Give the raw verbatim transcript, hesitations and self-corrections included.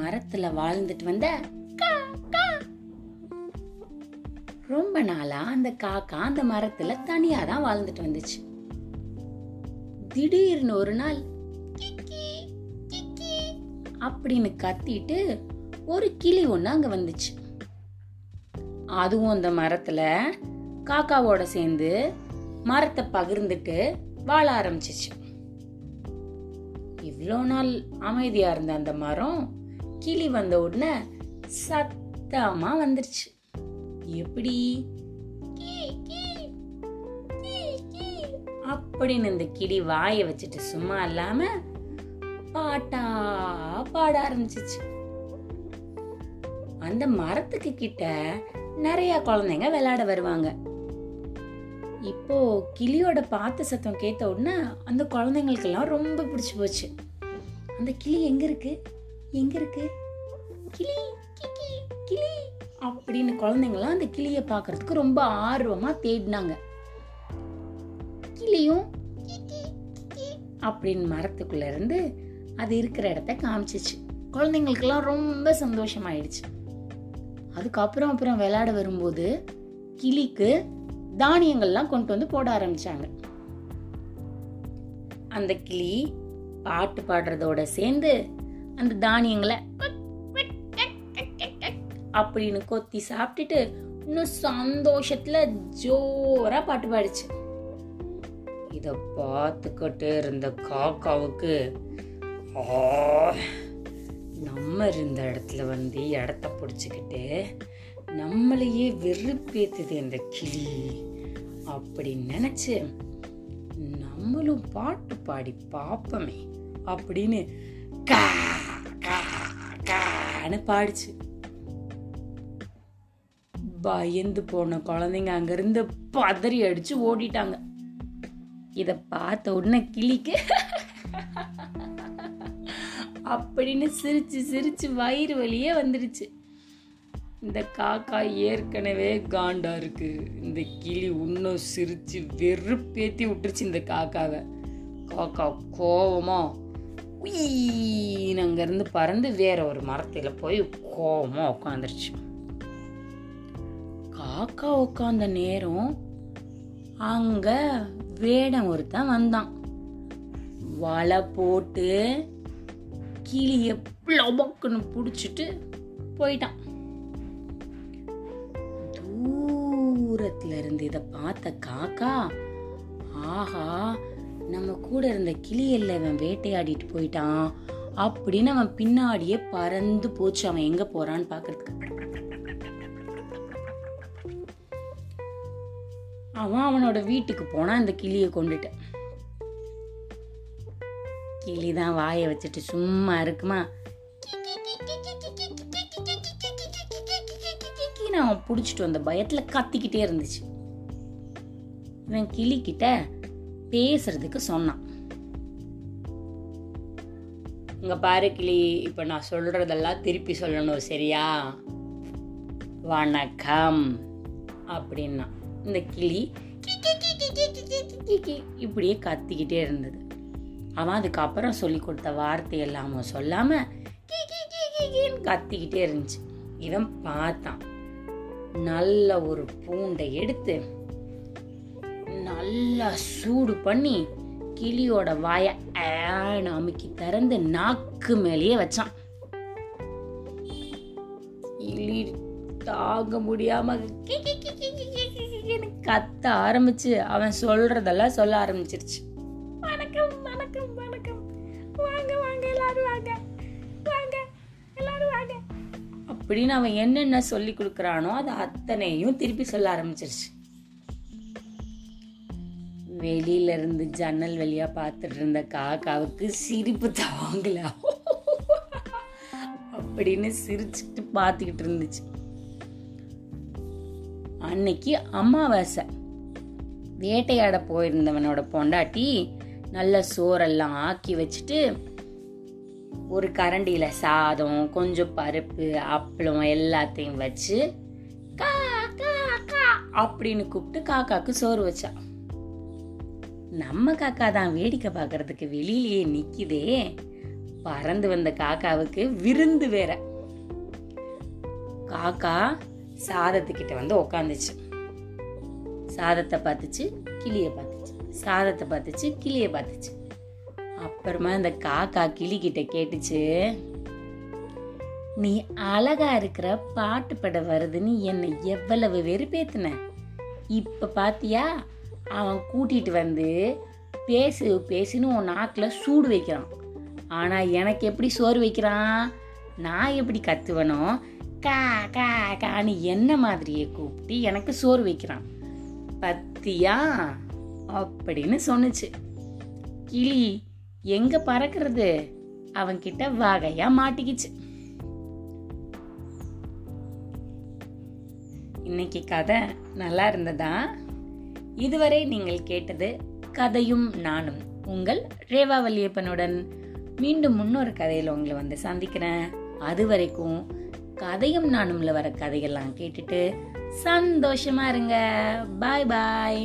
மரத்துல வாழ்ந்துட்டு வந்த ரொம்ப நாளா அந்த காக்கா அந்த மரத்துல தனியா தான் வாழ்ந்துட்டு வந்துச்சு. திடீர்னு ஒரு நாள் அப்படின்னு கத்திட்டு ஒரு கிளி ஒண்ணு அங்க வந்துச்சு. அதுவும் அந்த மரத்துல காக்காவோட சேர்ந்து மரத்தை பகிர்ந்துட்டு வாழ ஆரம்பிச்சிச்சு. இவ்வளோ நாள் அமைதியா இருந்த அந்த மரம் கிளி வந்த உடனே சத்தமா வந்துருச்சு. எப்படி அப்படின்னு இந்த கிளி வாயை வச்சுட்டு சும்மா இல்லாம பாட்டா பாட ஆரம்பிச்சிச்சு. அந்த மரத்துக்கு கிட்ட நிறைய குழந்தைங்க விளையாட வருவாங்க. இப்போ கிளியோட பாட்டு சத்தம் கேட்ட உடனே அந்த குழந்தைங்களுக்கு எல்லாம் ரொம்ப பிடிச்சு போச்சு. அந்த கிளி எங்க இருக்கு எங்க இருக்கு கிளி கிளி கிளி அப்படின்னு குழந்தைங்களாம் அந்த கிளிய பாக்குறதுக்கு ரொம்ப ஆர்வமா தேடினாங்க. கிளியும் அப்படின்னு மரத்துக்குள்ள இருந்து அது இருக்கிற இடத்த காமிச்சிச்சு. குழந்தைங்களுக்கு எல்லாம் ரொம்ப சந்தோஷம் ஆயிடுச்சு. அதுக்கப்புறம் அப்புறம் விளையாட வரும்போது கிளிக்கு தானியங்கள்லாம் கொண்டு வந்து போட ஆரம்பிச்சாங்க. அந்த கிளி பாட்டு பாடுறதோட சேர்ந்து அந்த தானியங்களை அப்படின்னு கொத்தி சாப்பிட்டுட்டு இன்னும் சந்தோஷத்துல ஜோரா பாட்டு பாடுச்சு. இத பார்த்துக்கிட்டு இருந்த காக்காவுக்கு நம்ம இருந்த இடத்துல வந்து இடத்த பிடிச்சுக்கிட்டு நம்மளையே வெறுப்பேத்துது இந்த கிளி அப்படின்னு நினைச்சு நம்மளும் பாட்டு பாடி பாப்பமே அப்படின்னு கா கான்னு பாடுச்சு. பயந்து போன குழந்தைங்க அங்கிருந்து பதறி அடிச்சு ஓடிட்டாங்க. இத பார்த்த உடனே கிளிக்கு அப்படின்னு சிரிச்சு சிரிச்சு வயிறு வலியே வந்துருச்சு. இந்த காக்கா ஏற்கனவே காண்டா இருக்கு, இந்த கிளி இன்னும் சிரிச்சு வெறுப்பேத்தி விட்டுருச்சு இந்த காக்காவை. காக்கா கோவமா உயின்னு அங்க இருந்து பறந்து வேற ஒரு மரத்துல போய் கோவமா உட்காந்துருச்சு. காக்கா உட்காந்த நேரம் அங்க வேடம் ஒருத்தன் வந்தான். வலை போட்டு கிளிய பிளபக்குன்னு பிடிச்சிட்டு போயிட்டான். தூரத்துல இருந்து இத பார்த்த காக்கா, ஆஹா நம்ம கூட இருந்த கிளியல்ல அவன் வேட்டையாடிட்டு போயிட்டான் அப்படின்னு அவன் பின்னாடியே பறந்து போச்சு. அவன் எங்க போறான்னு பாக்குறதுக்கு. அவன் அவனோட வீட்டுக்கு போனா அந்த கிளிய கொண்டுட்ட. கிளிதான் வாயை வச்சுட்டு சும்மா இருக்குமா, அவன் புடிச்சிட்டு வந்த பயத்துல கத்திக்கிட்டே இருந்துச்சு. இவன் கிளி கிட்ட பேசுறதுக்கு சொன்னான், இங்க பாரு கிளி, இப்ப நான் சொல்றதெல்லாம் திருப்பி சொல்லணும் சரியா, வணக்கம் அப்படின்னா. இந்த கிளி இப்படியே கத்திக்கிட்டே இருந்தது. அவன் அதுக்கப்புறம் சொல்லி கொடுத்த வார்த்தை எல்லாமோ சொல்லாம கத்திக்கிட்டே இருந்துச்சு. இவன் பார்த்தான், நல்ல ஒரு பூண்டை எடுத்து நல்லா சூடு பண்ணி கிளியோட வாயை அமுக்கி திறந்து நாக்கு மேலேயே வச்சான். கிளி தாங்க முடியாம கத்த ஆரம்பிச்சு அவன் சொல்றதெல்லாம் சொல்ல ஆரம்பிச்சிருச்சு. வணக்கம் வணக்கம் வணக்கம், வாங்க வாங்க எல்லாரும் வாங்க வாங்க எல்லாரும் வாங்க அப்படின்னு அவன் என்னென்ன சொல்லி கொடுக்கறானோ அது அத்தனையும் திருப்பி சொல்ல ஆரம்பிச்சிருச்சு. வெளியில இருந்து ஜன்னல் வழியா பார்த்துட்டு இருந்த காக்காவுக்கு சிரிப்பு தாங்கல. அப்படின்னு சிரிச்சுட்டு பார்த்துக்கிட்டு இருந்துச்சு. அன்னைக்கு அமாவாசை. வேட்டையாட போயிருந்தவனோட பொண்டாட்டி நல்ல சோறெல்லாம் ஆக்கி வச்சுட்டு ஒரு கரண்டியில சாதம் கொஞ்சம் பருப்பு அப்பளம் எல்லாத்தையும் வச்சு கா கா கா அப்படின்னு கூப்பிட்டு காக்காக்கு சோறு வச்சா. நம்ம காக்கா தான் வேடிக்கை பார்க்கறதுக்கு வெளியிலேயே நிக்குதே, பறந்து வந்த காக்காவுக்கு விருந்து வேற. காக்கா சாதத்துக்கிட்ட வந்து உக்காந்துச்சு. சாதத்தை பார்த்துச்சு, கிளிய பார்த்துச்சு, சாதத்தை பார்த்துச்சு, கிளிய பார்த்துச்சு. அப்புறமா அந்த காக்கா கிளி கிட்ட கேட்டுச்சு, நீ அழகா இருக்கிற பாட்டு பட வருதுன்னு என்னை எவ்வளவு வெறுப்பேத்தின, இப்ப பாத்தியா அவன் கூட்டிட்டு வந்து பேசு பேசுன்னு உன் நாக்குல சூடு வைக்கிறான். ஆனா எனக்கு எப்படி சோறு வைக்கிறான்? நான் எப்படி கத்துவனோ கா கா கான்னு என்ன மாதிரியே கூப்பிட்டு எனக்கு சோறு வைக்கிறான் பத்தியா அப்படின்னு சொன்னுச்சு. கிளி எங்க பறக்கிறது அவன்கிட்ட வகையா மாட்டிக்கிச்சு. இன்னைக்கு கதை நல்லா இருந்ததா? இதுவரை நீங்கள் கேட்டது கதையும் நானும் உங்கள் ரேவா வல்லியப்பனுடன். மீண்டும் இன்னொரு கதையில உங்களை வந்து சந்திக்கிறேன். அது வரைக்கும் கதையும் நானும்ல வர கதைகள்லாம் கேட்டுட்டு சந்தோஷமா இருங்க. பாய் பாய்.